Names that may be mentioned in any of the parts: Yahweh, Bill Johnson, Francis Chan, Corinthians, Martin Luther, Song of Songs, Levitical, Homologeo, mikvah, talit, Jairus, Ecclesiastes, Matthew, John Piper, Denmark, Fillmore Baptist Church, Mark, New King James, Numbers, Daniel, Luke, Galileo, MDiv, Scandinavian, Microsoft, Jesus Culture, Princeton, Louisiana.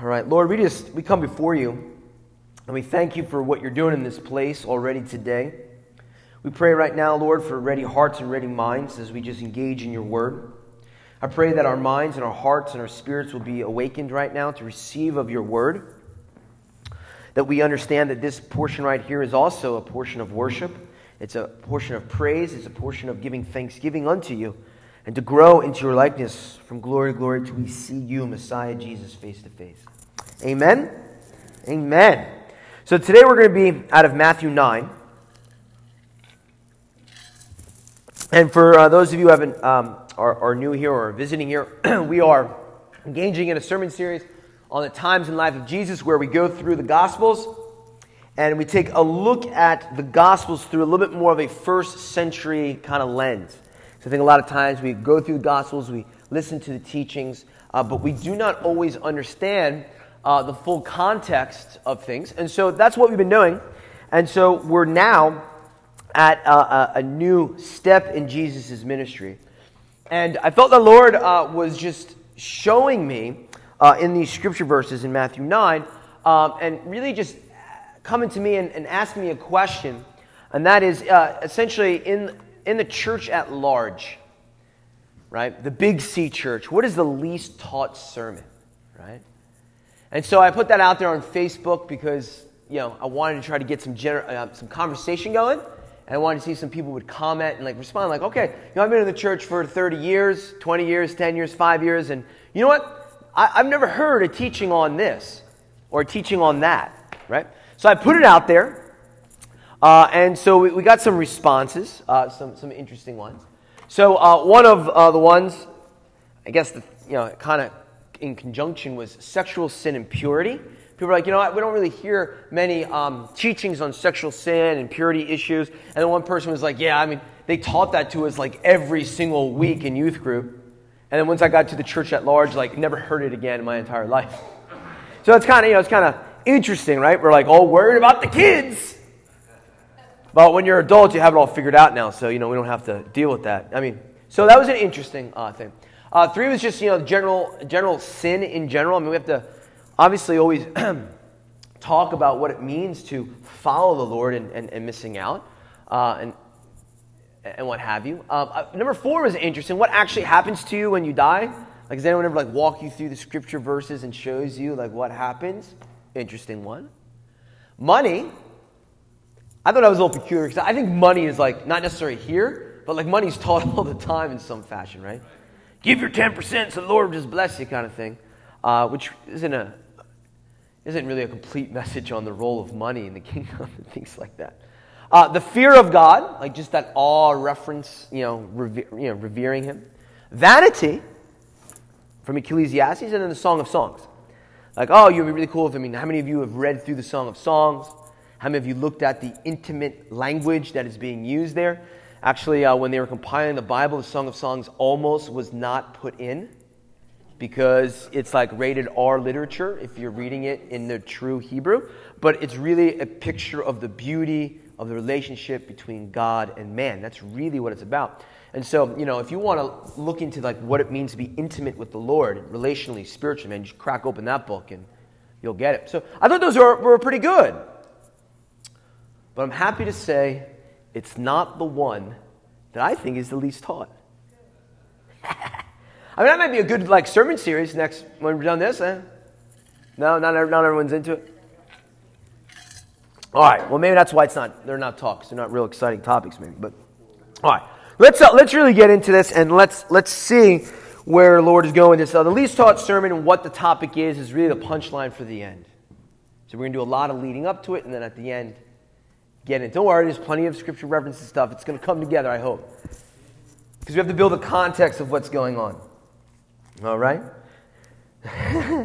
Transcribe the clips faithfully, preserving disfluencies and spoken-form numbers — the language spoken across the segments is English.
All right, Lord, we just, we come before you, and we thank you for what you're doing in this place already today. We pray right now, Lord, for ready hearts and ready minds as we just engage in your word. I pray that our minds and our hearts and our spirits will be awakened right now to receive of your word, that we understand that this portion right here is also a portion of worship. It's a portion of praise. It's a portion of giving thanksgiving unto you, and to grow into your likeness from glory to glory till we see you, Messiah Jesus, face to face. Amen? Amen. So today we're going to be out of Matthew nine. And for uh, those of you who haven't, um, are, are new here or are visiting here, we are engaging in a sermon series on the times and life of Jesus, where we go through the Gospels and we take a look at the Gospels through a little bit more of a first century kind of lens. So I think a lot of times we go through the Gospels, we listen to the teachings, uh, but we do not always understand uh, the full context of things. And so that's what we've been doing. And so we're now at a, a new step in Jesus' ministry. And I felt the Lord uh, was just showing me uh, in these scripture verses in Matthew nine, um, and really just coming to me and, and asking me a question, and that is uh, essentially in, in the church at large, right? The Big C church, what is the least taught sermon, right? And so I put that out there on Facebook because, you know, I wanted to try to get some gener- uh, some conversation going. And I wanted to see some people would comment and like respond like, okay, you know, I've been in the church for thirty years, twenty years, ten years, five years. And you know what? I, I've never heard a teaching on this or a teaching on that, right? So I put it out there. Uh, and so we, we got some responses, uh, some, some interesting ones. So uh, one of uh, the ones, I guess, the, you know, kind of in conjunction was sexual sin and purity. People are like, you know what, we don't really hear many um, teachings on sexual sin and purity issues. And then one person was like, yeah, I mean, they taught that to us like every single week in youth group. And then once I got to the church at large, like never heard it again in my entire life. So it's kind of, you know, it's kind of interesting, right? We're like all worried about the kids. But when you're an adult, you have it all figured out now. So, you know, we don't have to deal with that. I mean, so that was an interesting uh, thing. Uh, three was just, you know, general general sin in general. I mean, we have to obviously always talk about what it means to follow the Lord and, and, and missing out uh, and and what have you. Uh, number four was interesting. What actually happens to you when you die? Like, does anyone ever like walk you through the scripture verses and shows you like what happens? Interesting one. Money. I thought that was a little peculiar because I think money is like not necessarily here, but like money's taught all the time in some fashion, right? Give your ten percent so the Lord will just bless you kind of thing, uh, which isn't a isn't really a complete message on the role of money in the kingdom and things like that. Uh, the fear of God, like just that awe reference, you know, rever, you know, revering him. Vanity, from Ecclesiastes, and then the Song of Songs. Like, oh, you'd be really cool if, I mean, how many of you have read through the Song of Songs? How many of you looked at the intimate language that is being used there? Actually, uh, when they were compiling the Bible, the Song of Songs almost was not put in, because it's like rated R literature if you're reading it in the true Hebrew. But it's really a picture of the beauty of the relationship between God and man. That's really what it's about. And so, you know, if you want to look into like what it means to be intimate with the Lord, relationally, spiritually, man, just crack open that book and you'll get it. So I thought those were, were pretty good. But I'm happy to say it's not the one that I think is the least taught. I mean, that might be a good like sermon series next when we're done this. Eh? No, not not everyone's into it. All right, well maybe that's why it's not. They're not talks. They're not real exciting topics, maybe. But all right, let's uh, let's really get into this and let's let's see where the Lord is going with this. Uh, the least taught sermon and what the topic is is really the punchline for the end. So we're gonna do a lot of leading up to it, and then at the end, get into. Don't worry, there's plenty of scripture references and stuff. It's gonna come together, I hope, because we have to build the context of what's going on. All right? All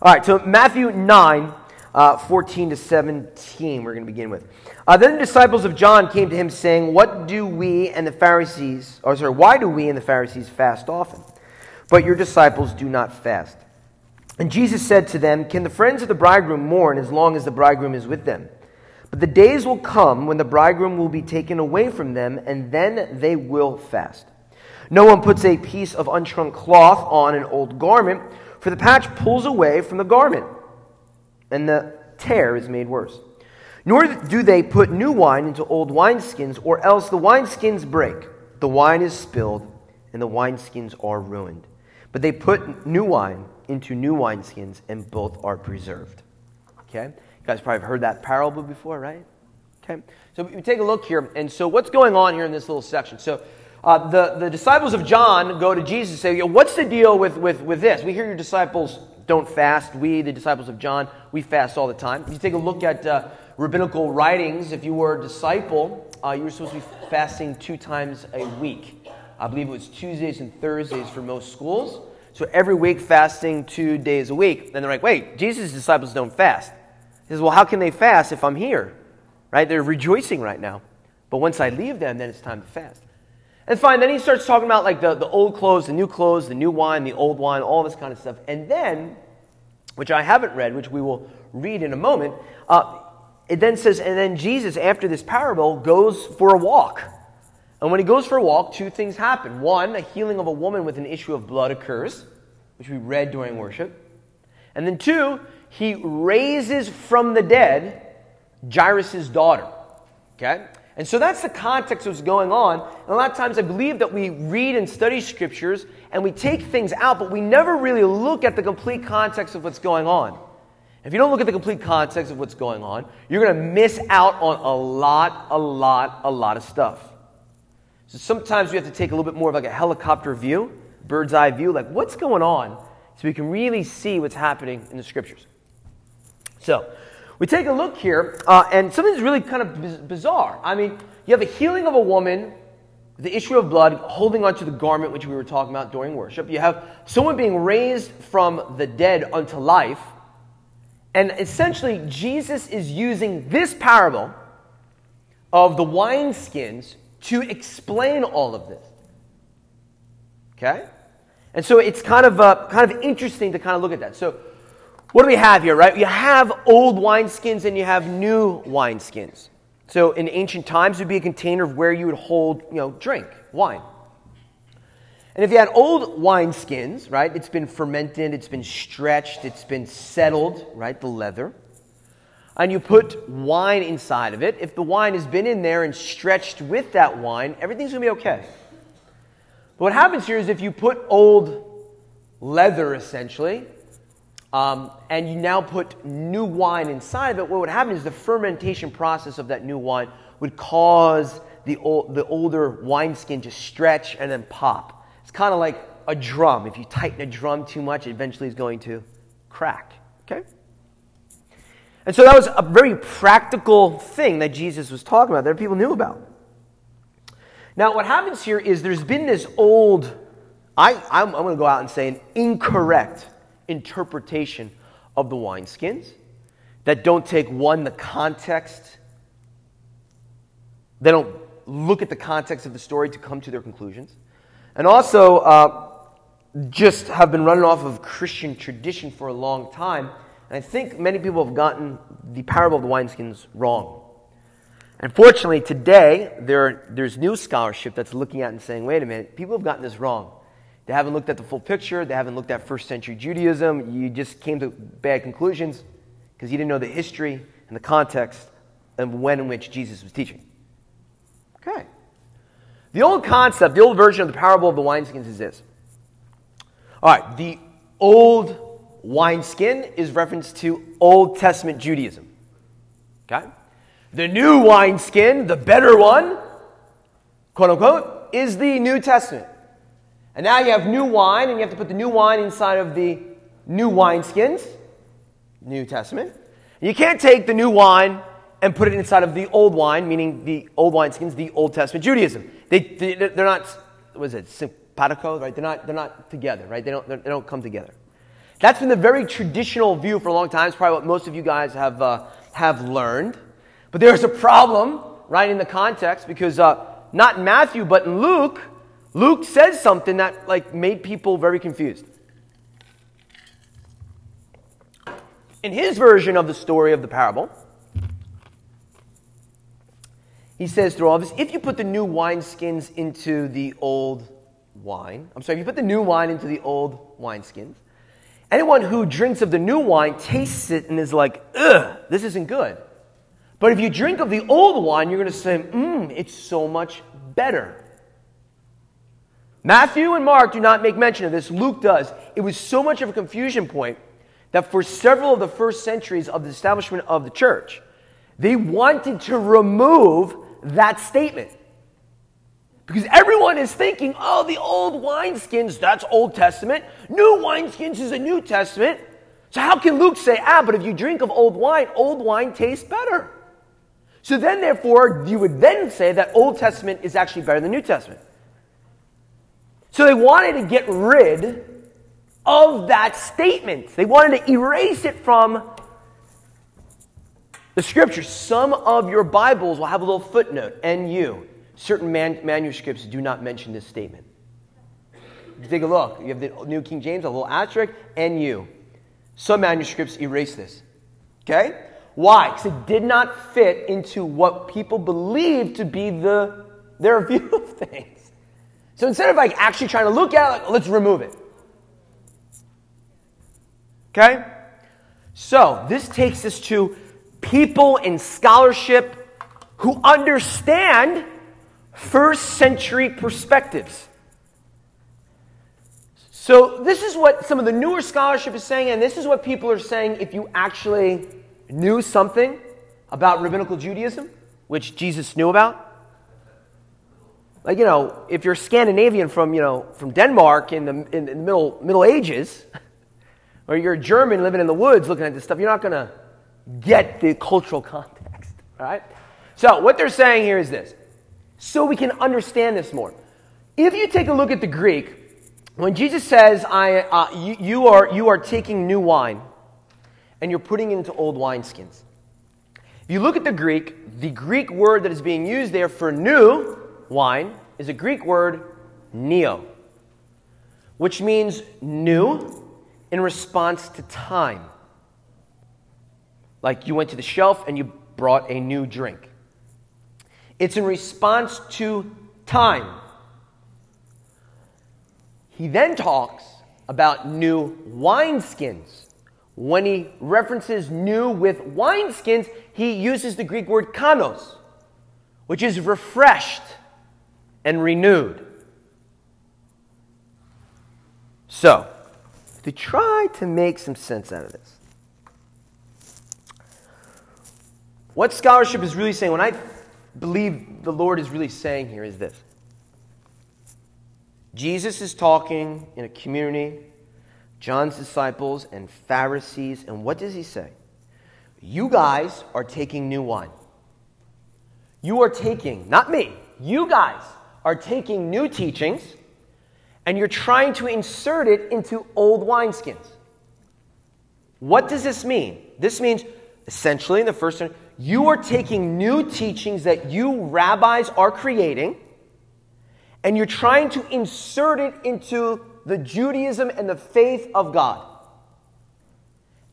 right, so Matthew nine, uh, fourteen to seventeen, we're going to begin with. Uh, then the disciples of John came to him saying, What do we and the Pharisees, or sorry, why do we and the Pharisees fast often, but your disciples do not fast? And Jesus said to them, Can the friends of the bridegroom mourn as long as the bridegroom is with them? But the days will come when the bridegroom will be taken away from them, and then they will fast. No one puts a piece of unshrunk cloth on an old garment, For the patch pulls away from the garment, and the tear is made worse. Nor do they put new wine into old wineskins, or else the wineskins break. The wine is spilled, and the wineskins are ruined. But they put new wine into new wineskins, and both are preserved. Okay? You guys probably have heard that parable before, right? Okay? So we take a look here. And so what's going on here in this little section? So uh, the, the disciples of John go to Jesus and say, Yo, what's the deal with, with, with this? We hear your disciples don't fast. We, the disciples of John, we fast all the time. If you take a look at uh, rabbinical writings, if you were a disciple, uh, you were supposed to be fasting two times a week. I believe it was Tuesdays and Thursdays for most schools. So every week, fasting two days a week. And they're like, wait, Jesus' disciples don't fast. He says, well, how can they fast if I'm here? Right? They're rejoicing right now. But once I leave them, then it's time to fast. And fine, then he starts talking about like the, the old clothes, the new clothes, the new wine, the old wine, all this kind of stuff. And then, which I haven't read, which we will read in a moment, uh, it then says, and then Jesus, after this parable, goes for a walk. And when he goes for a walk, two things happen. One, a healing of a woman with an issue of blood occurs, which we read during worship. And then two, he raises from the dead Jairus' daughter. Okay? And so that's the context of what's going on. And a lot of times I believe that we read and study scriptures and we take things out, but we never really look at the complete context of what's going on. If you don't look at the complete context of what's going on, you're going to miss out on a lot, a lot, a lot of stuff. So sometimes we have to take a little bit more of like a helicopter view, bird's eye view, like what's going on, so we can really see what's happening in the scriptures. So we take a look here, uh, and something's really kind of biz- bizarre. I mean, you have a healing of a woman, the issue of blood, holding onto the garment, which we were talking about during worship. You have someone being raised from the dead unto life, and essentially Jesus is using this parable of the wineskins to explain all of this, okay? And so it's kind of uh, kind of interesting to kind of look at that. So what do we have here, right? You have old wineskins and you have new wineskins. So in ancient times, it would be a container of where you would hold, you know, drink, wine. And if you had old wineskins, right, it's been fermented, it's been stretched, it's been settled, right, the leather. And you put wine inside of it. If the wine has been in there and stretched with that wine, everything's going to be okay. But what happens here is if you put old leather, essentially, um, and you now put new wine inside of it, what would happen is the fermentation process of that new wine would cause the, old, the older wineskin to stretch and then pop. It's kind of like a drum. If you tighten a drum too much, it eventually is going to crack, okay? And so that was a very practical thing that Jesus was talking about, that people knew about. Now, what happens here is there's been this old, I, I'm, I'm going to go out and say an incorrect interpretation of the wineskins that don't take, one, the context. They don't look at the context of the story to come to their conclusions. And also uh, just have been running off of Christian tradition for a long time. And I think many people have gotten the parable of the wineskins wrong. Unfortunately, today, there there's new scholarship that's looking at and saying, wait a minute, people have gotten this wrong. They haven't looked at the full picture. They haven't looked at first century Judaism. You just came to bad conclusions because you didn't know the history and the context of when in which Jesus was teaching. Okay. The old concept, the old version of the parable of the wineskins is this. All right, the old wineskin is reference to Old Testament Judaism. Okay? The new wineskin, the better one, quote unquote, is the New Testament. And now you have new wine, and you have to put the new wine inside of the new wineskins, New Testament. And you can't take the new wine and put it inside of the old wine, meaning the old wineskins, the Old Testament Judaism. They, they they're not, what is it, simpatico, right? They're not they're not together, right? They don't they don't come together. That's been the very traditional view for a long time. It's probably what most of you guys have uh, have learned. But there's a problem, right, in the context, because uh, not in Matthew, but in Luke, Luke says something that like made people very confused. In his version of the story of the parable, he says through all this, if you put the new wineskins into the old wine, I'm sorry, if you put the new wine into the old wineskins, Anyone who drinks of the new wine tastes it and is like, ugh, this isn't good. But if you drink of the old wine, you're going to say, mmm, it's so much better. Matthew and Mark do not make mention of this. Luke does. It was so much of a confusion point that for several of the first centuries of the establishment of the church, they wanted to remove that statement. Because everyone is thinking, oh, the old wineskins, that's Old Testament. New wineskins is the New Testament. So how can Luke say, ah, but if you drink of old wine, old wine tastes better. So then, therefore, you would then say that Old Testament is actually better than New Testament. So they wanted to get rid of that statement. They wanted to erase it from the Scriptures. Some of your Bibles will have a little footnote, N U. Certain man- manuscripts do not mention this statement. Take a look. You have the New King James, a little asterisk, N U. Some manuscripts erase this. Okay? Why? Because it did not fit into what people believe to be the their view of things. So instead of like actually trying to look at it, like, let's remove it. Okay? So this takes us to people in scholarship who understand first century perspectives. So this is what some of the newer scholarship is saying, and this is what people are saying if you actually knew something about rabbinical Judaism, which Jesus knew about. Like, you know, if you're Scandinavian from, you know, from Denmark in the in the middle Middle Ages, or you're a German living in the woods looking at this stuff, you're not going to get the cultural context, all right? So what they're saying here is this. So we can understand this more. If you take a look at the Greek, when Jesus says, "I, uh, you, you are you are taking new wine and you're putting it into old wineskins." If you look at the Greek, the Greek word that is being used there for new wine is a Greek word, neo, which means new in response to time. Like you went to the shelf and you brought a new drink. It's in response to time. He then talks about new wineskins. When he references new with wineskins, he uses the Greek word kanos, which is refreshed and renewed. So, to try to make some sense out of this, what scholarship is really saying, when I believe the Lord is really saying here, is this. Jesus is talking in a community, John's disciples and Pharisees, and what does he say? You guys are taking new wine. You are taking, not me, you guys are taking new teachings, and you're trying to insert it into old wineskins. What does this mean? This means, essentially, in the first century, you are taking new teachings that you rabbis are creating, and you're trying to insert it into the Judaism and the faith of God.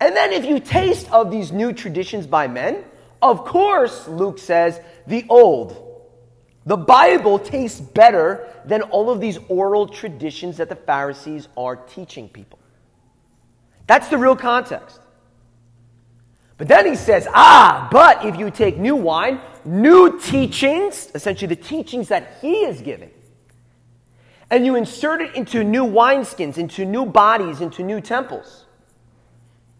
And then if you taste of these new traditions by men, of course, Luke says, the old, the Bible tastes better than all of these oral traditions that the Pharisees are teaching people. That's the real context. But then he says, ah, but if you take new wine, new teachings, essentially the teachings that he is giving, and you insert it into new wineskins, into new bodies, into new temples,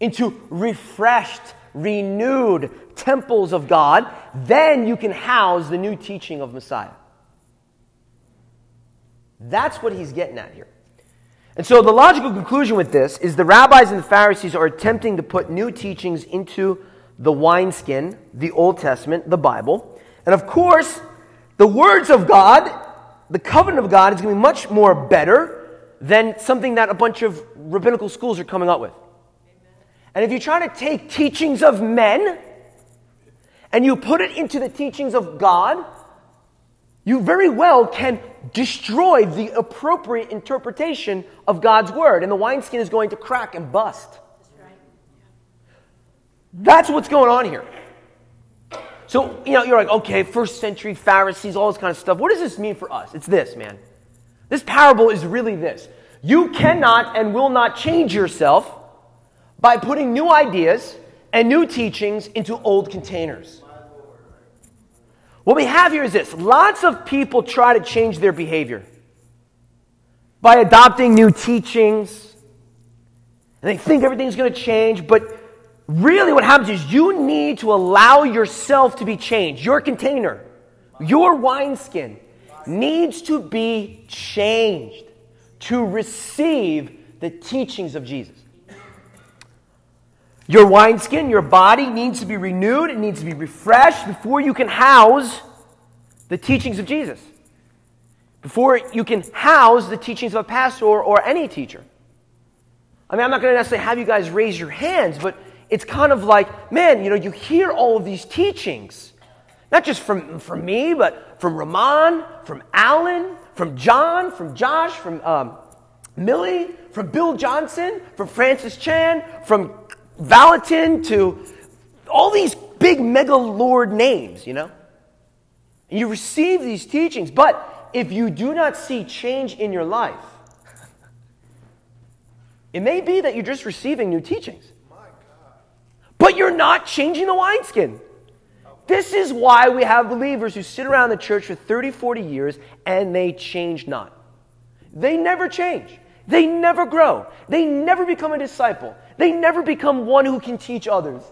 into refreshed, renewed temples of God, then you can house the new teaching of Messiah. That's what he's getting at here. And so the logical conclusion with this is the rabbis and the Pharisees are attempting to put new teachings into the wineskin, the Old Testament, the Bible. And of course, the words of God, the covenant of God, is going to be much more better than something that a bunch of rabbinical schools are coming up with. And if you try to take teachings of men and you put it into the teachings of God, you very well can destroy the appropriate interpretation of God's word, and the wineskin is going to crack and bust. That's what's going on here. So, you know, you're like, okay, first century Pharisees, all this kind of stuff. What does this mean for us? It's this, man. This parable is really this. You cannot and will not change yourself by putting new ideas and new teachings into old containers. What we have here is this. Lots of people try to change their behavior by adopting new teachings. And they think everything's going to change, but really what happens is you need to allow yourself to be changed. Your container, your wineskin needs to be changed to receive the teachings of Jesus. Your wineskin, your body needs to be renewed. It needs to be refreshed before you can house the teachings of Jesus. Before you can house the teachings of a pastor or, or any teacher. I mean, I'm not going to necessarily have you guys raise your hands, but it's kind of like, man, you know, you hear all of these teachings. Not just from, from me, but from Ramon, from Alan, from John, from Josh, from um, Millie, from Bill Johnson, from Francis Chan, from Valentin to all these big mega Lord names, you know. And you receive these teachings, but if you do not see change in your life, it may be that you're just receiving new teachings. My God. But you're not changing the wineskin. This is why we have believers who sit around the church for thirty, forty years and they change not. They never change. They never grow. They never become a disciple. They never become one who can teach others.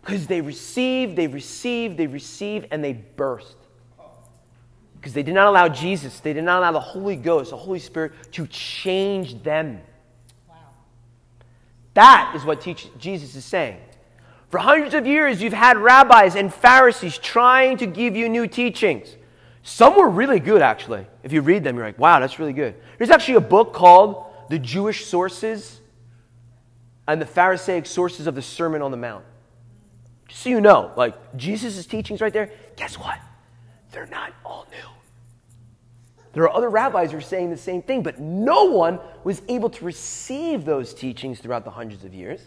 Because they receive, they receive, they receive, and they burst. Because they did not allow Jesus, they did not allow the Holy Ghost, the Holy Spirit, to change them. Wow. That is what teach, Jesus is saying. For hundreds of years, you've had rabbis and Pharisees trying to give you new teachings. Some were really good, actually. If you read them, you're like, wow, that's really good. There's actually a book called The Jewish Sources and the Pharisaic Sources of the Sermon on the Mount. Just so you know, like, Jesus' teachings right there, guess what? They're not all new. There are other rabbis who are saying the same thing, but no one was able to receive those teachings throughout the hundreds of years.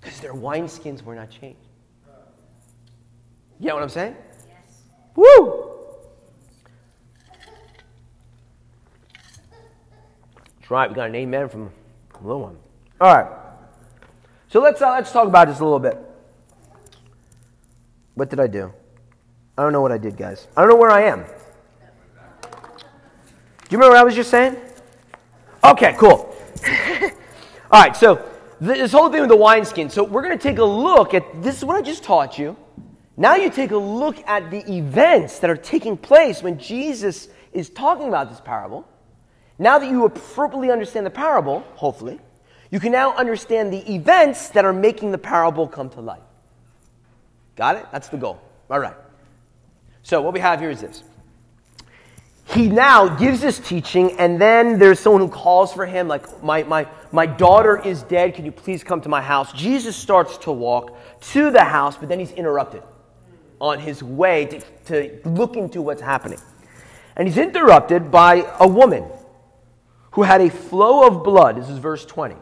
Because their wineskins were not changed. You know what I'm saying? Yes. Woo! That's right. We got an amen from a little one. All right. So let's uh, let's talk about this a little bit. What did I do? I don't know what I did, guys. I don't know where I am. Do you remember what I was just saying? Okay, cool. All right, so this whole thing with the wineskin. So we're going to take a look at, this is what I just taught you. Now you take a look at the events that are taking place when Jesus is talking about this parable. Now that you appropriately understand the parable, hopefully, you can now understand the events that are making the parable come to life. Got it? That's the goal. All right. So what we have here is this. He now gives this teaching, and then there's someone who calls for him, like, my my my daughter is dead, can you please come to my house? Jesus starts to walk to the house, but then he's interrupted on his way to, to look into what's happening. And he's interrupted by a woman who had a flow of blood. This is verse twenty.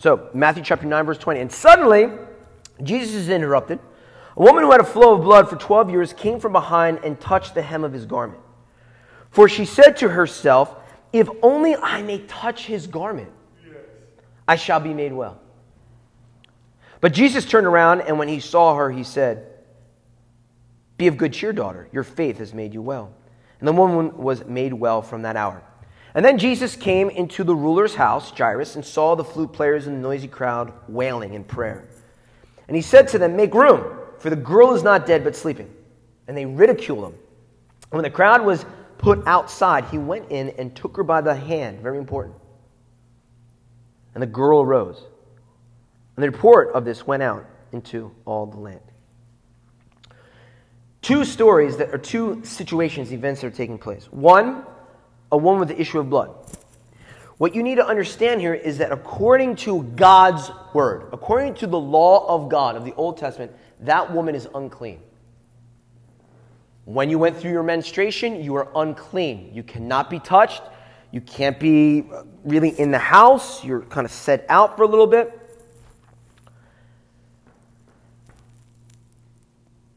So, Matthew chapter nine, verse twenty. And suddenly, Jesus is interrupted. A woman who had a flow of blood for twelve years came from behind and touched the hem of his garment. For she said to herself, if only I may touch his garment, I shall be made well. But Jesus turned around, and when he saw her, he said, be of good cheer, daughter. Your faith has made you well. And the woman was made well from that hour. And then Jesus came into the ruler's house, Jairus, and saw the flute players and the noisy crowd wailing in prayer. And he said to them, make room, for the girl is not dead, but sleeping. And they ridiculed him. And when the crowd was put outside, he went in and took her by the hand. Very important. And the girl arose. And the report of this went out into all the land. Two stories that are two situations, events that are taking place. One, a woman with the issue of blood. What you need to understand here is that according to God's word, according to the law of God of the Old Testament, that woman is unclean. When you went through your menstruation, you are unclean. You cannot be touched. You can't be really in the house. You're kind of set out for a little bit.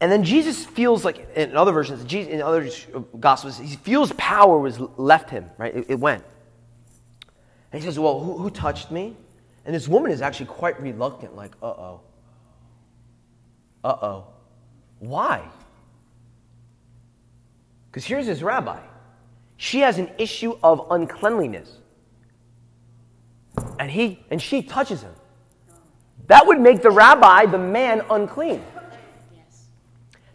And then Jesus feels like, in other versions, in other Gospels, he feels power was left him, right? It went. And he says, well, who, who touched me? And this woman is actually quite reluctant, like, uh-oh. Uh-oh. Why? Because here's his rabbi. She has an issue of uncleanliness. And he and she touches him. That would make the rabbi, the man, unclean.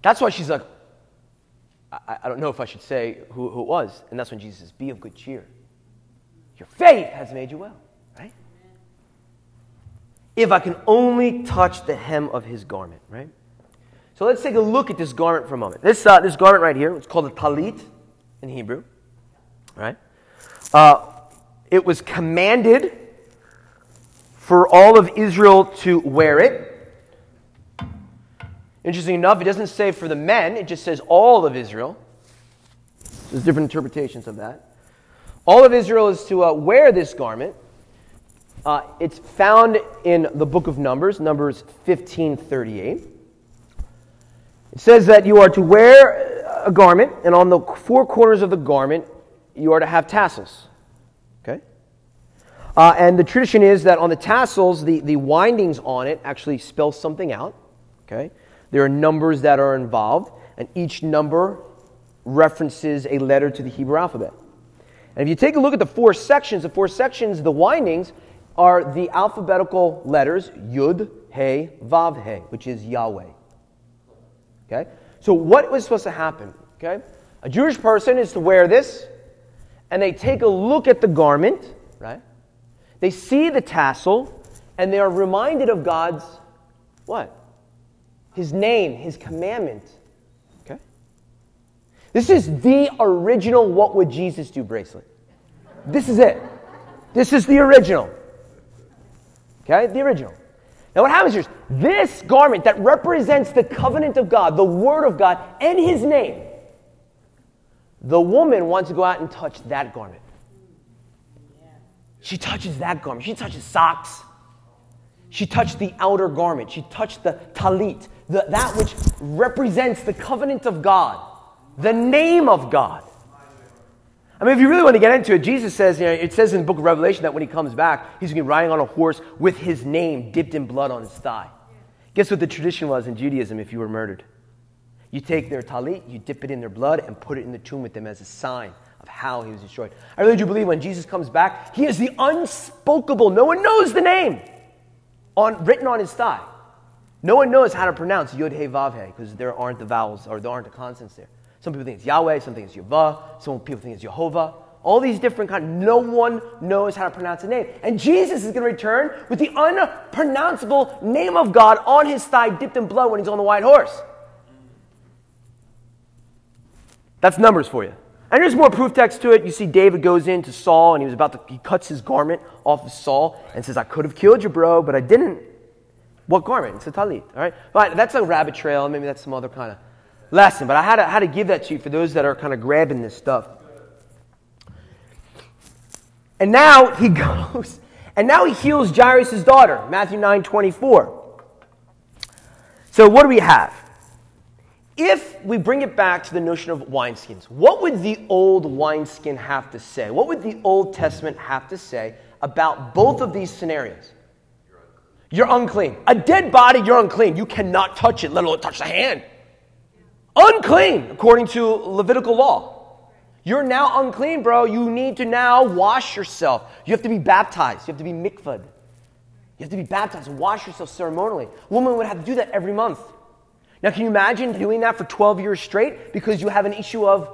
That's why she's like, I, I don't know if I should say who, who it was. And that's when Jesus says, be of good cheer. Your faith has made you well, right? If I can only touch the hem of his garment, right? So let's take a look at this garment for a moment. This uh, this garment right here, it's called a talit in Hebrew, right? Uh, it was commanded for all of Israel to wear it. Interesting enough, it doesn't say for the men, it just says all of Israel. There's different interpretations of that. All of Israel is to uh, wear this garment. Uh, it's found in the book of Numbers, Numbers fifteen thirty-eight. It says that you are to wear a garment, and on the four corners of the garment, you are to have tassels. Okay? Uh, and the tradition is that on the tassels, the, the windings on it actually spell something out. Okay? There are numbers that are involved, and each number references a letter to the Hebrew alphabet. And if you take a look at the four sections, the four sections, the windings, are the alphabetical letters Yud, He, Vav, He, which is Yahweh. Okay? So what was supposed to happen? Okay? A Jewish person is to wear this, and they take a look at the garment, right? They see the tassel, and they are reminded of God's, what? His name, His commandment. Okay? This is the original What Would Jesus Do bracelet. This is it. This is the original. Okay? The original. Now what happens here is this garment that represents the covenant of God, the Word of God, and His name, the woman wants to go out and touch that garment. She touches that garment. She touches socks. She touched the outer garment. She touched the talit, the, that which represents the covenant of God, the name of God. I mean, if you really want to get into it, Jesus says, you know, it says in the book of Revelation that when He comes back, He's going to be riding on a horse with His name dipped in blood on His thigh. Guess what the tradition was in Judaism if you were murdered? You take their talit, you dip it in their blood, and put it in the tomb with them as a sign of how He was destroyed. I really do believe when Jesus comes back, He is the unspokable, no one knows the name. On, written on His thigh. No one knows how to pronounce Yod He Vav He because there aren't the vowels or there aren't the consonants there. Some people think it's Yahweh, some think it's Yehovah, some people think it's Jehovah. All these different kinds. No one knows how to pronounce the name. And Jesus is going to return with the unpronounceable name of God on His thigh dipped in blood when He's on the white horse. That's Numbers for you. And there's more proof text to it. You see David goes in to Saul, and he was about to, he cuts his garment off of Saul and says, I could have killed you, bro, but I didn't. What garment? It's a talit, all right? But that's a rabbit trail. Maybe that's some other kind of lesson. But I had to, had to give that to you for those that are kind of grabbing this stuff. And now he goes, and now he heals Jairus' daughter, Matthew nine twenty-four. So what do we have? If we bring it back to the notion of wineskins, what would the old wineskin have to say? What would the Old Testament have to say about both of these scenarios? You're unclean. A dead body, you're unclean. You cannot touch it, let alone touch the hand. Unclean, according to Levitical law. You're now unclean, bro. You need to now wash yourself. You have to be baptized. You have to be mikvahed. You have to be baptized and wash yourself ceremonially. Women would have to do that every month. Now, can you imagine doing that for twelve years straight because you have an issue of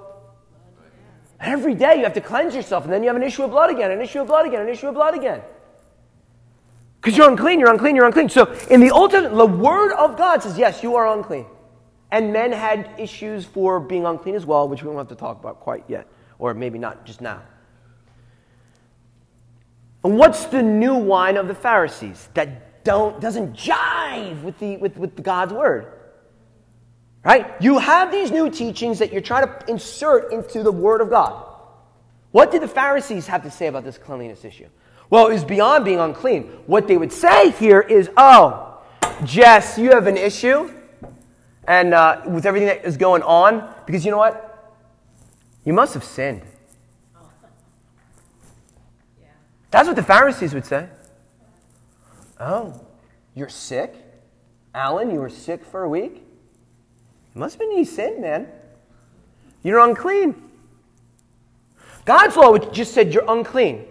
every day you have to cleanse yourself, and then you have an issue of blood again, an issue of blood again, an issue of blood again. Because you're unclean, you're unclean, you're unclean. So in the Old Testament, the Word of God says, yes, you are unclean. And men had issues for being unclean as well, which we don't have to talk about quite yet, or maybe not just now. And what's the new wine of the Pharisees that don't doesn't jive with the with, with God's Word? Right? You have these new teachings that you're trying to insert into the Word of God. What did the Pharisees have to say about this cleanliness issue? Well, it was beyond being unclean. What they would say here is, oh, Jess, you have an issue and uh, with everything that is going on, because you know what? You must have sinned. That's what the Pharisees would say. Oh, you're sick? Alan, you were sick for a week? Must have been you sin, man. You're unclean. God's law just said you're unclean.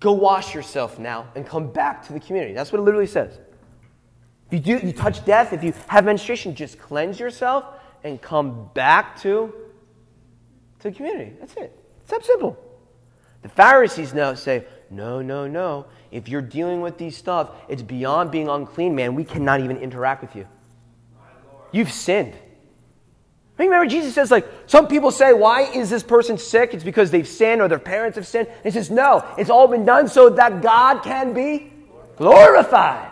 Go wash yourself now and come back to the community. That's what it literally says. If you do, if you touch death, if you have menstruation, just cleanse yourself and come back to, to the community. That's it. It's that simple. The Pharisees now say, no, no, no. If you're dealing with these stuff, it's beyond being unclean, man. We cannot even interact with you. You've sinned. Remember, Jesus says, like, some people say, why is this person sick? It's because they've sinned or their parents have sinned. And he says, no, it's all been done so that God can be glorified.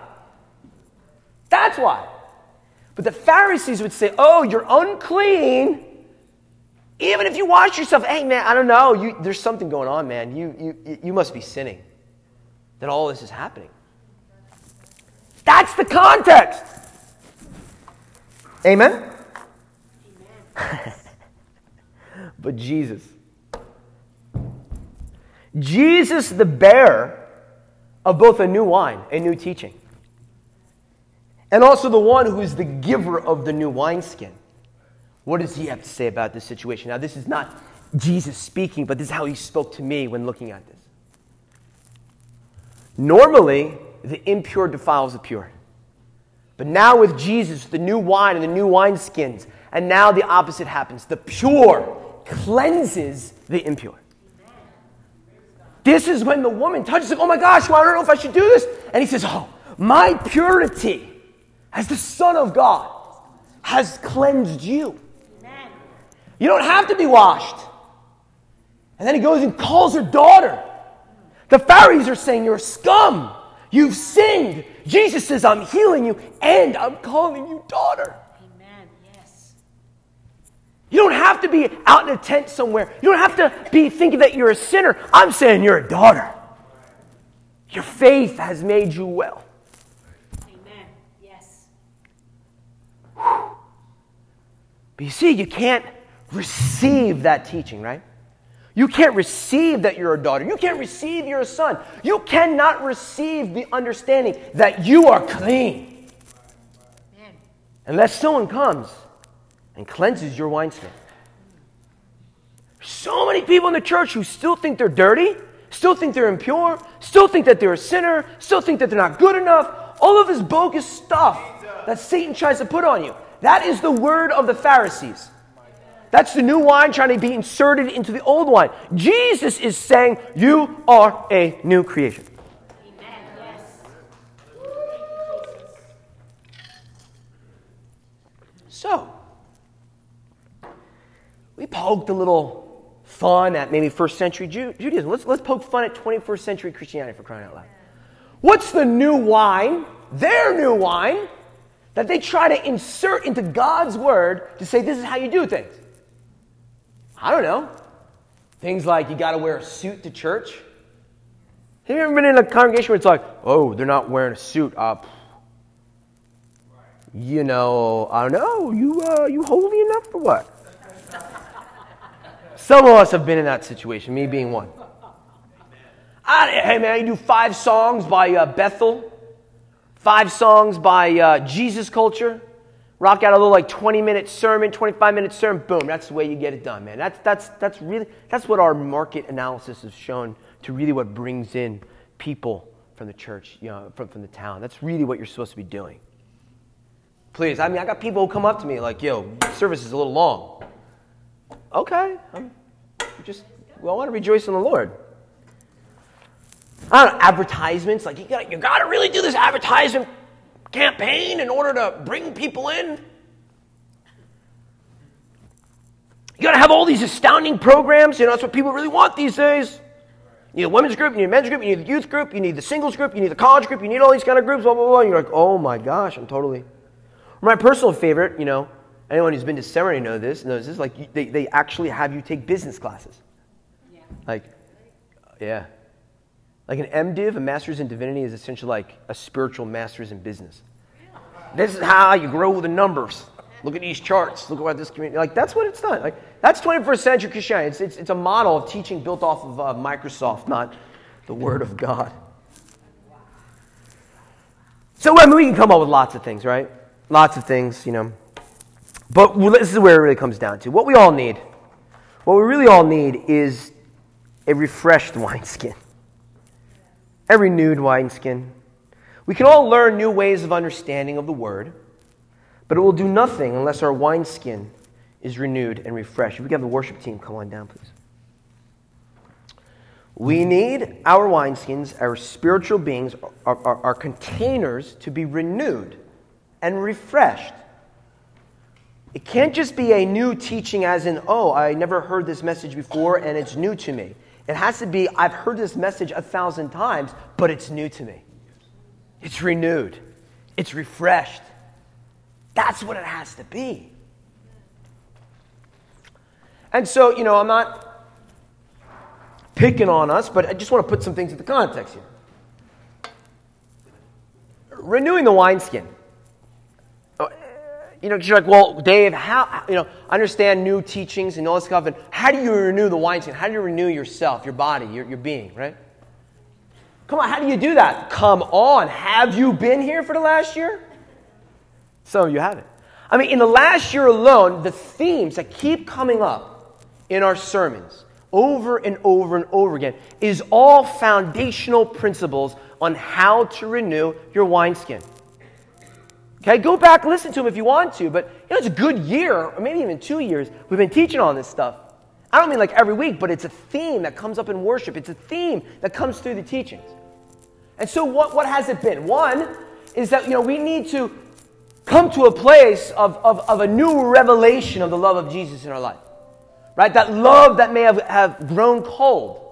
That's why. But the Pharisees would say, oh, you're unclean. Even if you wash yourself, hey, man, I don't know. You, there's something going on, man. You, you, you must be sinning that all this is happening. That's the context. Amen? Amen. But Jesus. Jesus, the bearer of both a new wine and new teaching. And also the one who is the giver of the new wineskin. What does he have to say about this situation? Now, this is not Jesus speaking, but this is how he spoke to me when looking at this. Normally, the impure defiles the pure. But now with Jesus, the new wine and the new wineskins, and now the opposite happens. The pure cleanses the impure. This is when the woman touches, like, oh my gosh, well, I don't know if I should do this. And he says, oh, my purity as the Son of God has cleansed you. Amen. You don't have to be washed. And then he goes and calls her daughter. The Pharisees are saying, you're scum. You've sinned. Jesus says, I'm healing you, and I'm calling you daughter. Amen. Yes. You don't have to be out in a tent somewhere. You don't have to be thinking that you're a sinner. I'm saying you're a daughter. Your faith has made you well. Amen. Yes. But you see, you can't receive that teaching, right? You can't receive that you're a daughter. You can't receive you're a son. You cannot receive the understanding that you are clean. Amen. Unless someone comes and cleanses your wineskin. So many people in the church who still think they're dirty, still think they're impure, still think that they're a sinner, still think that they're not good enough. All of this bogus stuff that Satan tries to put on you. That is the word of the Pharisees. That's the new wine trying to be inserted into the old wine. Jesus is saying, you are a new creation. Amen. Yes. So, we poked a little fun at maybe first century Ju- Judaism. Let's, let's poke fun at twenty-first century Christianity, for crying out loud. What's the new wine, their new wine, that they try to insert into God's word to say this is how you do things? I don't know. Things like you got to wear a suit to church. Have you ever been in a congregation where it's like, oh, they're not wearing a suit? Uh, you know, I don't know. You uh, you holy enough for what? Some of us have been in that situation, me being one. I, hey, man, you do five songs by uh, Bethel, five songs by uh, Jesus Culture. Rock out a little like twenty-minute sermon, twenty-five-minute sermon, boom, that's the way you get it done, man. That's that's that's really that's what our market analysis has shown to really what brings in people from the church, you know, from, from the town. That's really what you're supposed to be doing. Please, I mean, I got people who come up to me like, yo, service is a little long. Okay, I'm just, well, I want to rejoice in the Lord. I don't know, advertisements, like you got you got to really do this advertisement campaign in order to bring people in. You got to have all these astounding programs. You know, that's what people really want these days. You need a women's group, you need a men's group, you need the youth group, you need the singles group, you need the college group, you need all these kind of groups, blah, blah, blah. And you're like, oh my gosh, I'm totally... My personal favorite, you know, anyone who's been to seminary knows this, knows this, like they, they actually have you take business classes. Yeah. Like, yeah. Like an MDiv, a master's in divinity, is essentially like a spiritual master's in business. This is how you grow the numbers. Look at these charts. Look at this community. Like that's what it's done. Like that's twenty-first century Christianity. It's it's, it's a model of teaching built off of uh, Microsoft, not the Word of God. So, I mean, we can come up with lots of things, right? Lots of things, you know. But this is where it really comes down to. What we all need, what we really all need is a refreshed wineskin. A renewed wineskin. We can all learn new ways of understanding of the Word, but it will do nothing unless our wineskin is renewed and refreshed. If we can have the worship team come on down, please. We need our wineskins, our spiritual beings, our, our, our containers to be renewed and refreshed. It can't just be a new teaching as in, oh, I never heard this message before and it's new to me. It has to be, I've heard this message a thousand times, but it's new to me. It's renewed. It's refreshed. That's what it has to be. And so, you know, I'm not picking on us, but I just want to put some things into context here. Renewing the wineskin. You know, you're like, well, Dave, how, you know, I understand new teachings and all this stuff, and how do you renew the wineskin? How do you renew yourself, your body, your, your being, right? Come on, how do you do that? Come on, have you been here for the last year? Some of you haven't. I mean, in the last year alone, the themes that keep coming up in our sermons over and over and over again is all foundational principles on how to renew your wineskin. Okay, go back, listen to them if you want to, but you know, it's a good year, or maybe even two years, we've been teaching on this stuff. I don't mean like every week, but it's a theme that comes up in worship. It's a theme that comes through the teachings. And so what, what has it been? One is that, you know, we need to come to a place of, of, of a new revelation of the love of Jesus in our life. Right? That love that may have, have grown cold.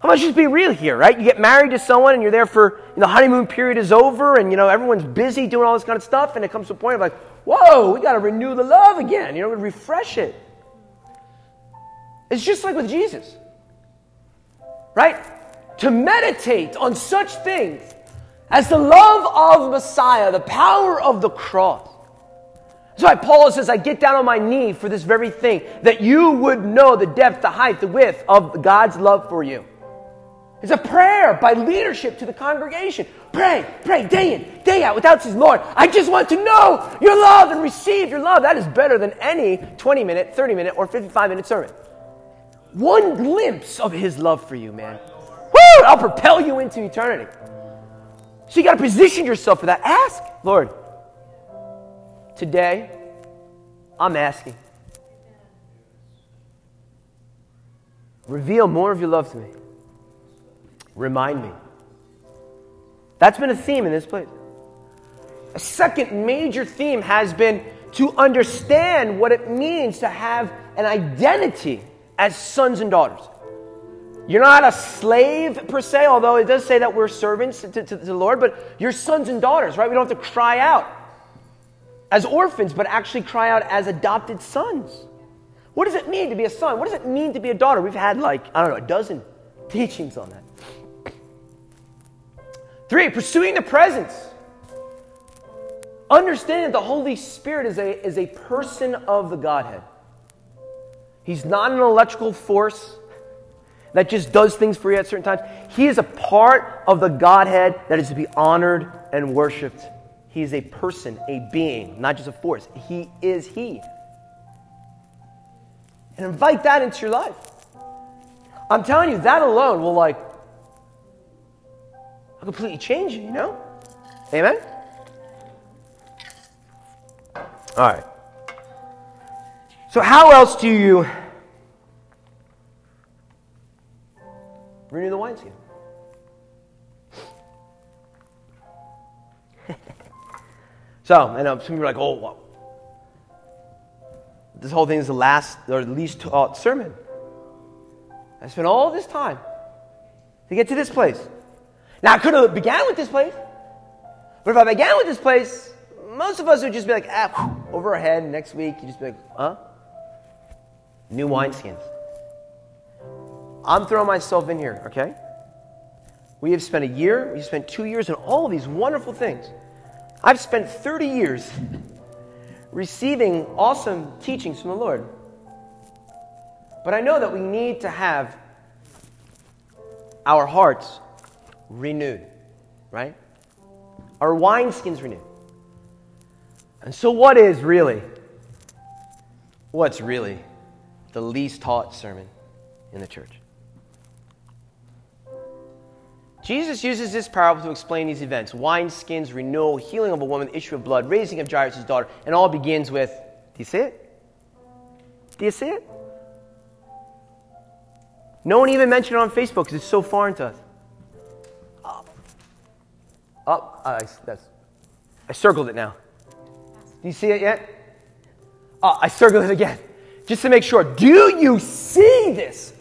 How much just be real here, right? You get married to someone and you're there for, you know, honeymoon period is over and, you know, everyone's busy doing all this kind of stuff, and it comes to a point of like, whoa, we got to renew the love again, you know, refresh it. It's just like with Jesus, right? To meditate on such things as the love of Messiah, the power of the cross. That's why Paul says, I get down on my knee for this very thing, that you would know the depth, the height, the width of God's love for you. It's a prayer by leadership to the congregation. Pray, pray, day in, day out, without ceasing. Lord, I just want to know your love and receive your love. That is better than any twenty-minute, thirty-minute, or fifty-five-minute sermon. One glimpse of his love for you, man. Woo! I'll propel you into eternity. So you got to position yourself for that. Ask, Lord, today, I'm asking. Reveal more of your love to me. Remind me. That's been a theme in this place. A second major theme has been to understand what it means to have an identity as sons and daughters. You're not a slave per se, although it does say that we're servants to, to, to the Lord, but you're sons and daughters, right? We don't have to cry out as orphans, but actually cry out as adopted sons. What does it mean to be a son? What does it mean to be a daughter? We've had like, I don't know, a dozen teachings on that. Three, pursuing the presence. Understand that the Holy Spirit is a, is a person of the Godhead. He's not an electrical force that just does things for you at certain times. He is a part of the Godhead that is to be honored and worshipped. He is a person, a being, not just a force. He is He. And invite that into your life. I'm telling you, that alone will like completely change you, you know? Amen? All right. So how else do you renew the wineskin? So, I know some people are like, oh, wow. This whole thing is the last or the least taught sermon. I spent all this time to get to this place. Now, I could have began with this place, but if I began with this place, most of us would just be like, ah, whew, over our head, next week, you'd just be like, huh? New wineskins. I'm throwing myself in here, okay? We have spent a year, we've spent two years on all of these wonderful things. I've spent thirty years receiving awesome teachings from the Lord. But I know that we need to have our hearts renewed, right? Our wineskins renewed. And so what is really, what's really the least taught sermon in the church? Jesus uses this parable to explain these events. Wineskins, renewal, healing of a woman, the issue of blood, raising of Jairus' daughter, and all begins with, do you see it? Do you see it? No one even mentioned it on Facebook because it's so foreign to us. Up. Up. I, that's, I circled it now. Do you see it yet? Oh, I circled it again. Just to make sure. Do you see this?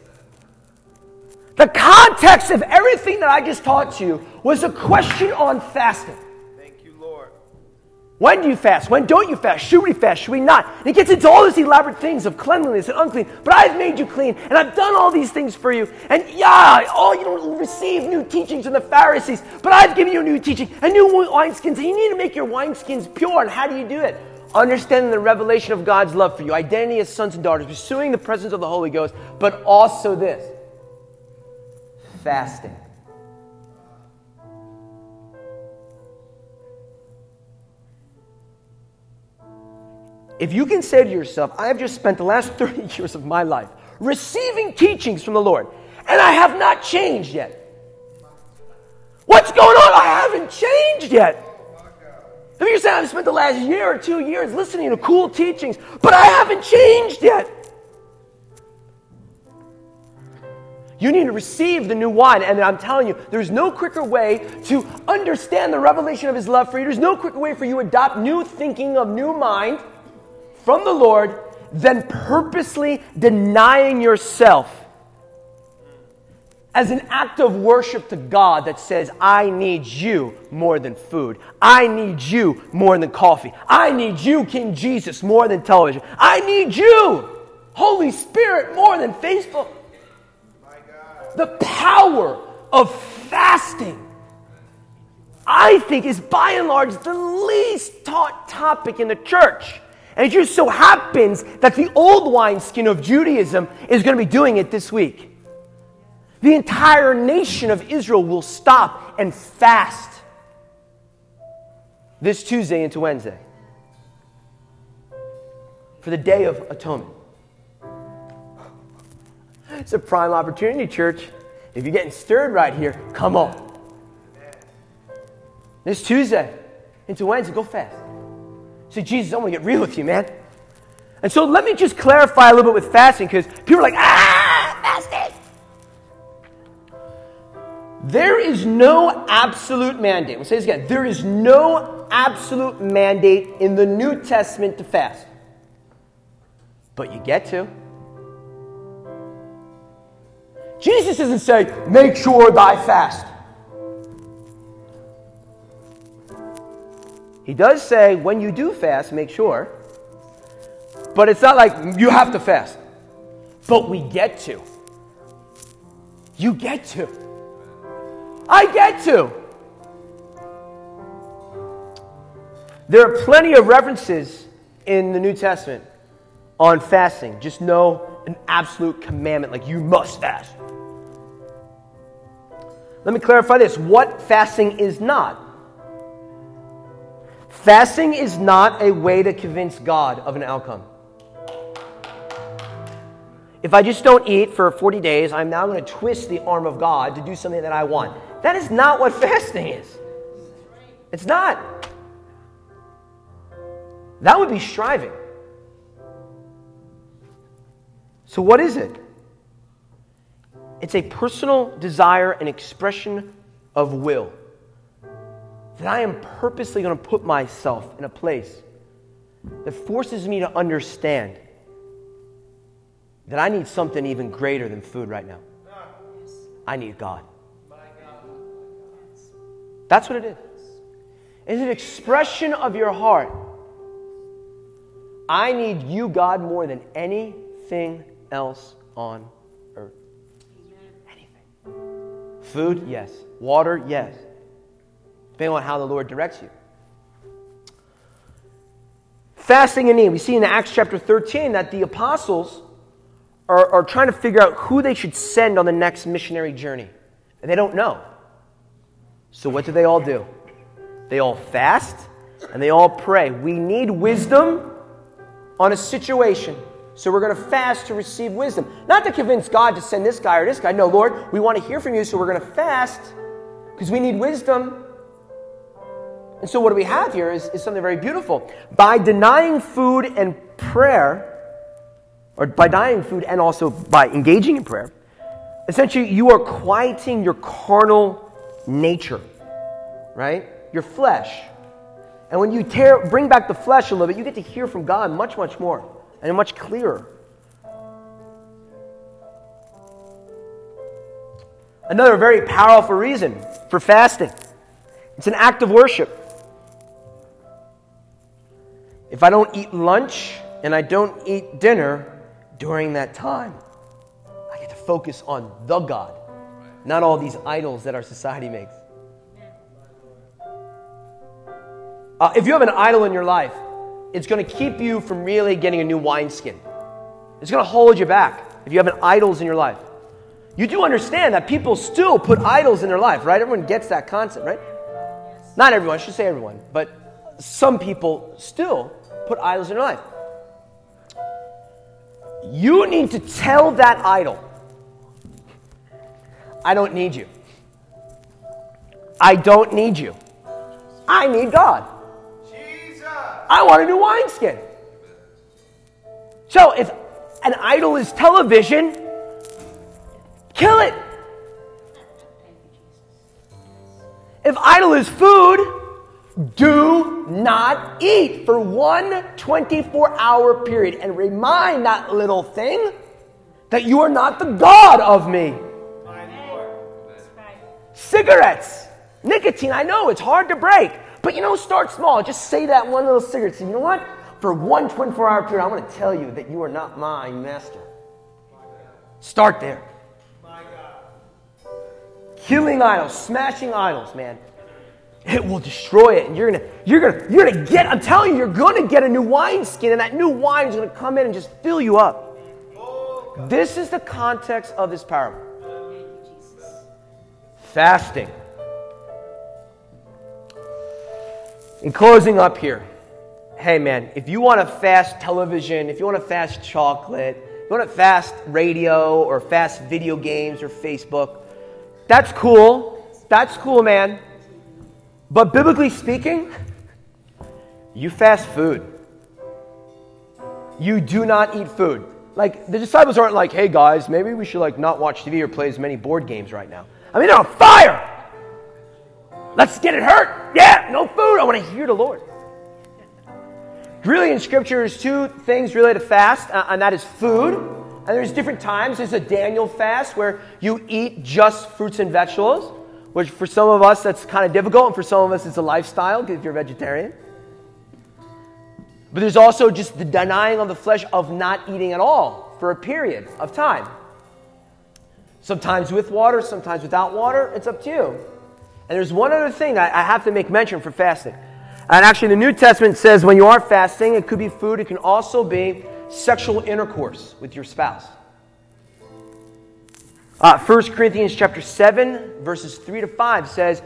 The context of everything that I just taught you was a question on fasting. Thank you, Lord. When do you fast? When don't you fast? Should we fast? Should we not? And it gets into all these elaborate things of cleanliness and unclean. But I've made you clean, and I've done all these things for you. And yeah, oh, you don't receive new teachings from the Pharisees, but I've given you new teaching and new wineskins. And you need to make your wineskins pure. And how do you do it? Understanding the revelation of God's love for you, identity as sons and daughters, pursuing the presence of the Holy Ghost, but also this. Fasting. If you can say to yourself, I have just spent the last thirty years of my life receiving teachings from the Lord, and I have not changed yet. What's going on? I haven't changed yet. If you're saying I've spent the last year or two years listening to cool teachings, but I haven't changed yet. You need to receive the new wine. And I'm telling you, there's no quicker way to understand the revelation of His love for you. There's no quicker way for you to adopt new thinking of new mind from the Lord than purposely denying yourself as an act of worship to God that says, I need you more than food. I need you more than coffee. I need you, King Jesus, more than television. I need you, Holy Spirit, more than Facebook. The power of fasting, I think, is by and large the least taught topic in the church. And it just so happens that the old wineskin of Judaism is going to be doing it this week. The entire nation of Israel will stop and fast this Tuesday into Wednesday for the Day of Atonement. It's a prime opportunity, church. If you're getting stirred right here, come on. This Tuesday into Wednesday, go fast. Say, Jesus, I want to get real with you, man. And so let me just clarify a little bit with fasting, because people are like, ah, fasting. There is no absolute mandate. We'll say this again. There is no absolute mandate in the New Testament to fast. But you get to. Jesus doesn't say, make sure thy fast. He does say, when you do fast, make sure. But it's not like, you have to fast. But we get to. You get to. I get to. There are plenty of references in the New Testament on fasting. Just know an absolute commandment, like you must fast. Let me clarify this. What fasting is not. Fasting is not a way to convince God of an outcome. If I just don't eat for forty days, I'm now going to twist the arm of God to do something that I want. That is not what fasting is. It's not. That would be striving. So what is it? It's a personal desire and expression of will that I am purposely going to put myself in a place that forces me to understand that I need something even greater than food right now. I need God. That's what it is. It's an expression of your heart. I need you, God, more than anything else on earth. Anything. Food, yes. Water, yes. Depending on how the Lord directs you. Fasting and eating. We see in Acts chapter thirteen that the apostles are, are trying to figure out who they should send on the next missionary journey. and they don't know. So what do they all do? They all fast and they all pray. We need wisdom on a situation. So we're going to fast to receive wisdom. Not to convince God to send this guy or this guy. No, Lord, we want to hear from you, so we're going to fast because we need wisdom. And so what we have here is, is something very beautiful. By denying food and prayer, or by denying food and also by engaging in prayer, essentially you are quieting your carnal nature, right? Your flesh. And when you tear, bring back the flesh a little bit, you get to hear from God much, much more and much clearer. Another very powerful reason for fasting. It's an act of worship. If I don't eat lunch and I don't eat dinner during that time, I get to focus on the God, not all these idols that our society makes. Uh, if you have an idol in your life, it's going to keep you from really getting a new wineskin. It's going to hold you back if you have an idols in your life. You do understand that people still put idols in their life, right? Everyone gets that concept, right? Yes. Not everyone, I should say everyone, but some people still put idols in their life. You need to tell that idol, I don't need you. I don't need you. I need God. I want a new wineskin. So if an idol is television, kill it. If idol is food, do not eat for one twenty-four hour period. And remind that little thing that you are not the God of me. Cigarettes, nicotine, I know it's hard to break. But you know, start small. Just say that one little cigarette. So you know what? For one twenty-four hour period, I want to tell you that you are not my master. Start there. My God. Killing idols, smashing idols, man. It will destroy it, and you're gonna, you're gonna, you're gonna get. I'm telling you, you're gonna get a new wineskin, and that new wine is gonna come in and just fill you up. Oh, this is the context of this parable. Fasting. In closing up here, hey man, if you want to fast television, if you want to fast chocolate, if you want to fast radio or fast video games or Facebook, that's cool. That's cool, man. But biblically speaking, you fast food. You do not eat food. Like, the disciples aren't like, hey guys, maybe we should like not watch T V or play as many board games right now. I mean, they're on fire. Let's get it hurt. Yeah, no food. I want to hear the Lord. Really, in Scripture, there's two things related to fast, uh, and that is food. And there's different times. There's a Daniel fast where you eat just fruits and vegetables, which for some of us, that's kind of difficult, and for some of us, it's a lifestyle because you're a vegetarian. But there's also just the denying of the flesh of not eating at all for a period of time. Sometimes with water, sometimes without water. It's up to you. And there's one other thing I have to make mention for fasting. And actually, the New Testament says when you are fasting, it could be food. It can also be sexual intercourse with your spouse. Uh, First Corinthians chapter seven, verses three to five says,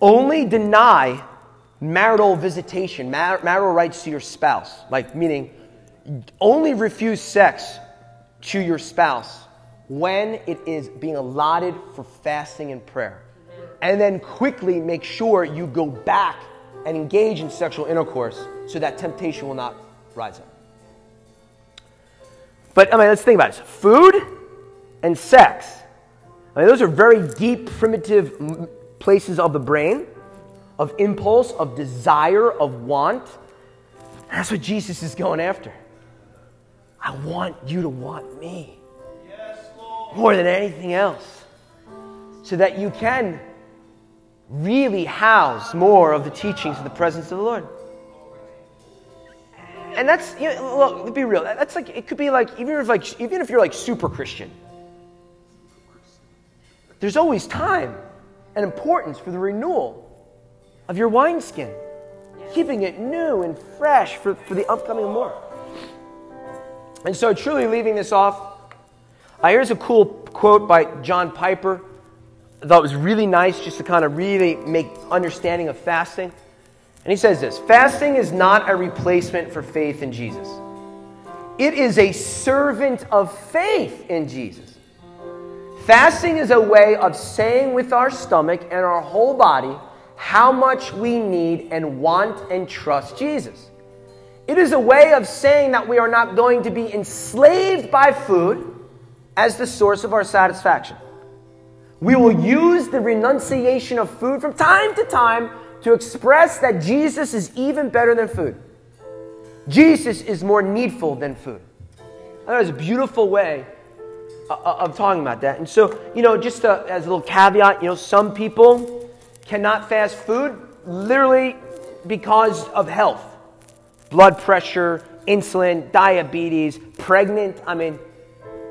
only deny marital visitation, mar- marital rights to your spouse. Like, meaning, only refuse sex to your spouse when it is being allotted for fasting and prayer. And then quickly make sure you go back and engage in sexual intercourse so that temptation will not rise up. But, I mean, let's think about this. Food and sex. I mean, those are very deep, primitive places of the brain, of impulse, of desire, of want. That's what Jesus is going after. I want you to want me. Yes, Lord. More than anything else. So that you can really house more of the teachings of the presence of the Lord. And that's, you know, look, be real. That's like, it could be like, even if like, even if you're like super Christian, there's always time and importance for the renewal of your wineskin, keeping it new and fresh for, for the upcoming more. And so truly leaving this off, uh, here's a cool quote by John Piper. I thought it was really nice just to kind of really make understanding of fasting. And he says this: fasting is not a replacement for faith in Jesus. It is a servant of faith in Jesus. Fasting is a way of saying with our stomach and our whole body how much we need and want and trust Jesus. It is a way of saying that we are not going to be enslaved by food as the source of our satisfaction. We will use the renunciation of food from time to time to express that Jesus is even better than food. Jesus is more needful than food. I thought it was a beautiful way of talking about that. And so, you know, just to, as a little caveat, you know, some people cannot fast food literally because of health. Blood pressure, insulin, diabetes, pregnant. I mean,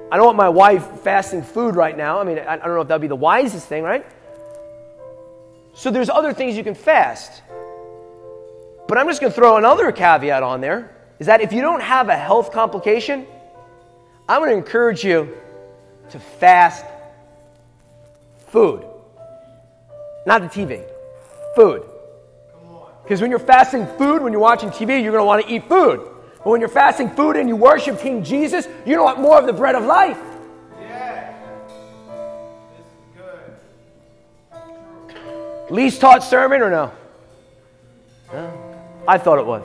I don't want my wife fasting food right now. I mean, I don't know if that would be the wisest thing, right? So there's other things you can fast. But I'm just going to throw another caveat on there, is that if you don't have a health complication, I'm going to encourage you to fast food. Not the T V. Food. Because when you're fasting food, when you're watching T V, you're going to want to eat food. But when you're fasting food and you worship King Jesus, you're going to want more of the bread of life. Yeah. This is good. Least taught sermon or no? No? I thought it was.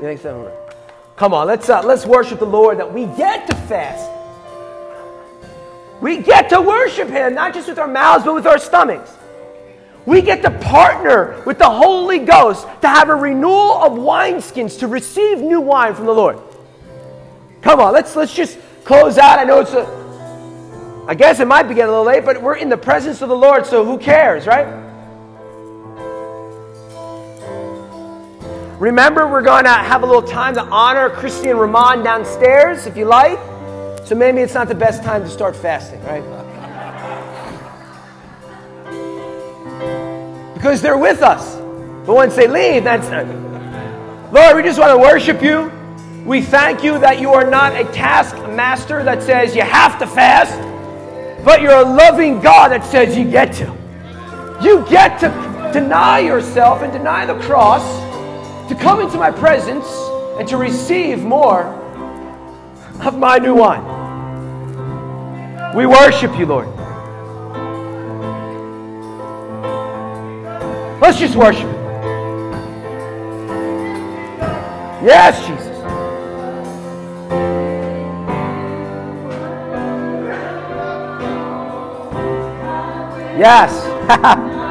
You think so? Come on, let's uh, let's worship the Lord that we get to fast. We get to worship Him, not just with our mouths, but with our stomachs. We get to partner with the Holy Ghost to have a renewal of wineskins to receive new wine from the Lord. Come on, let's let's just close out. I know it's a... I guess it might be getting a little late, but we're in the presence of the Lord, so who cares, right? Remember, we're going to have a little time to honor Christy and Ramon downstairs, if you like. So maybe it's not the best time to start fasting, right? Because they're with us. But once they leave, that's not good. Lord, we just want to worship you. We thank you that you are not a taskmaster that says you have to fast, but you're a loving God that says you get to. You get to deny yourself and deny the cross to come into my presence and to receive more of my new wine. We worship you, Lord. Let's just worship Him. Yes, Jesus. Yes.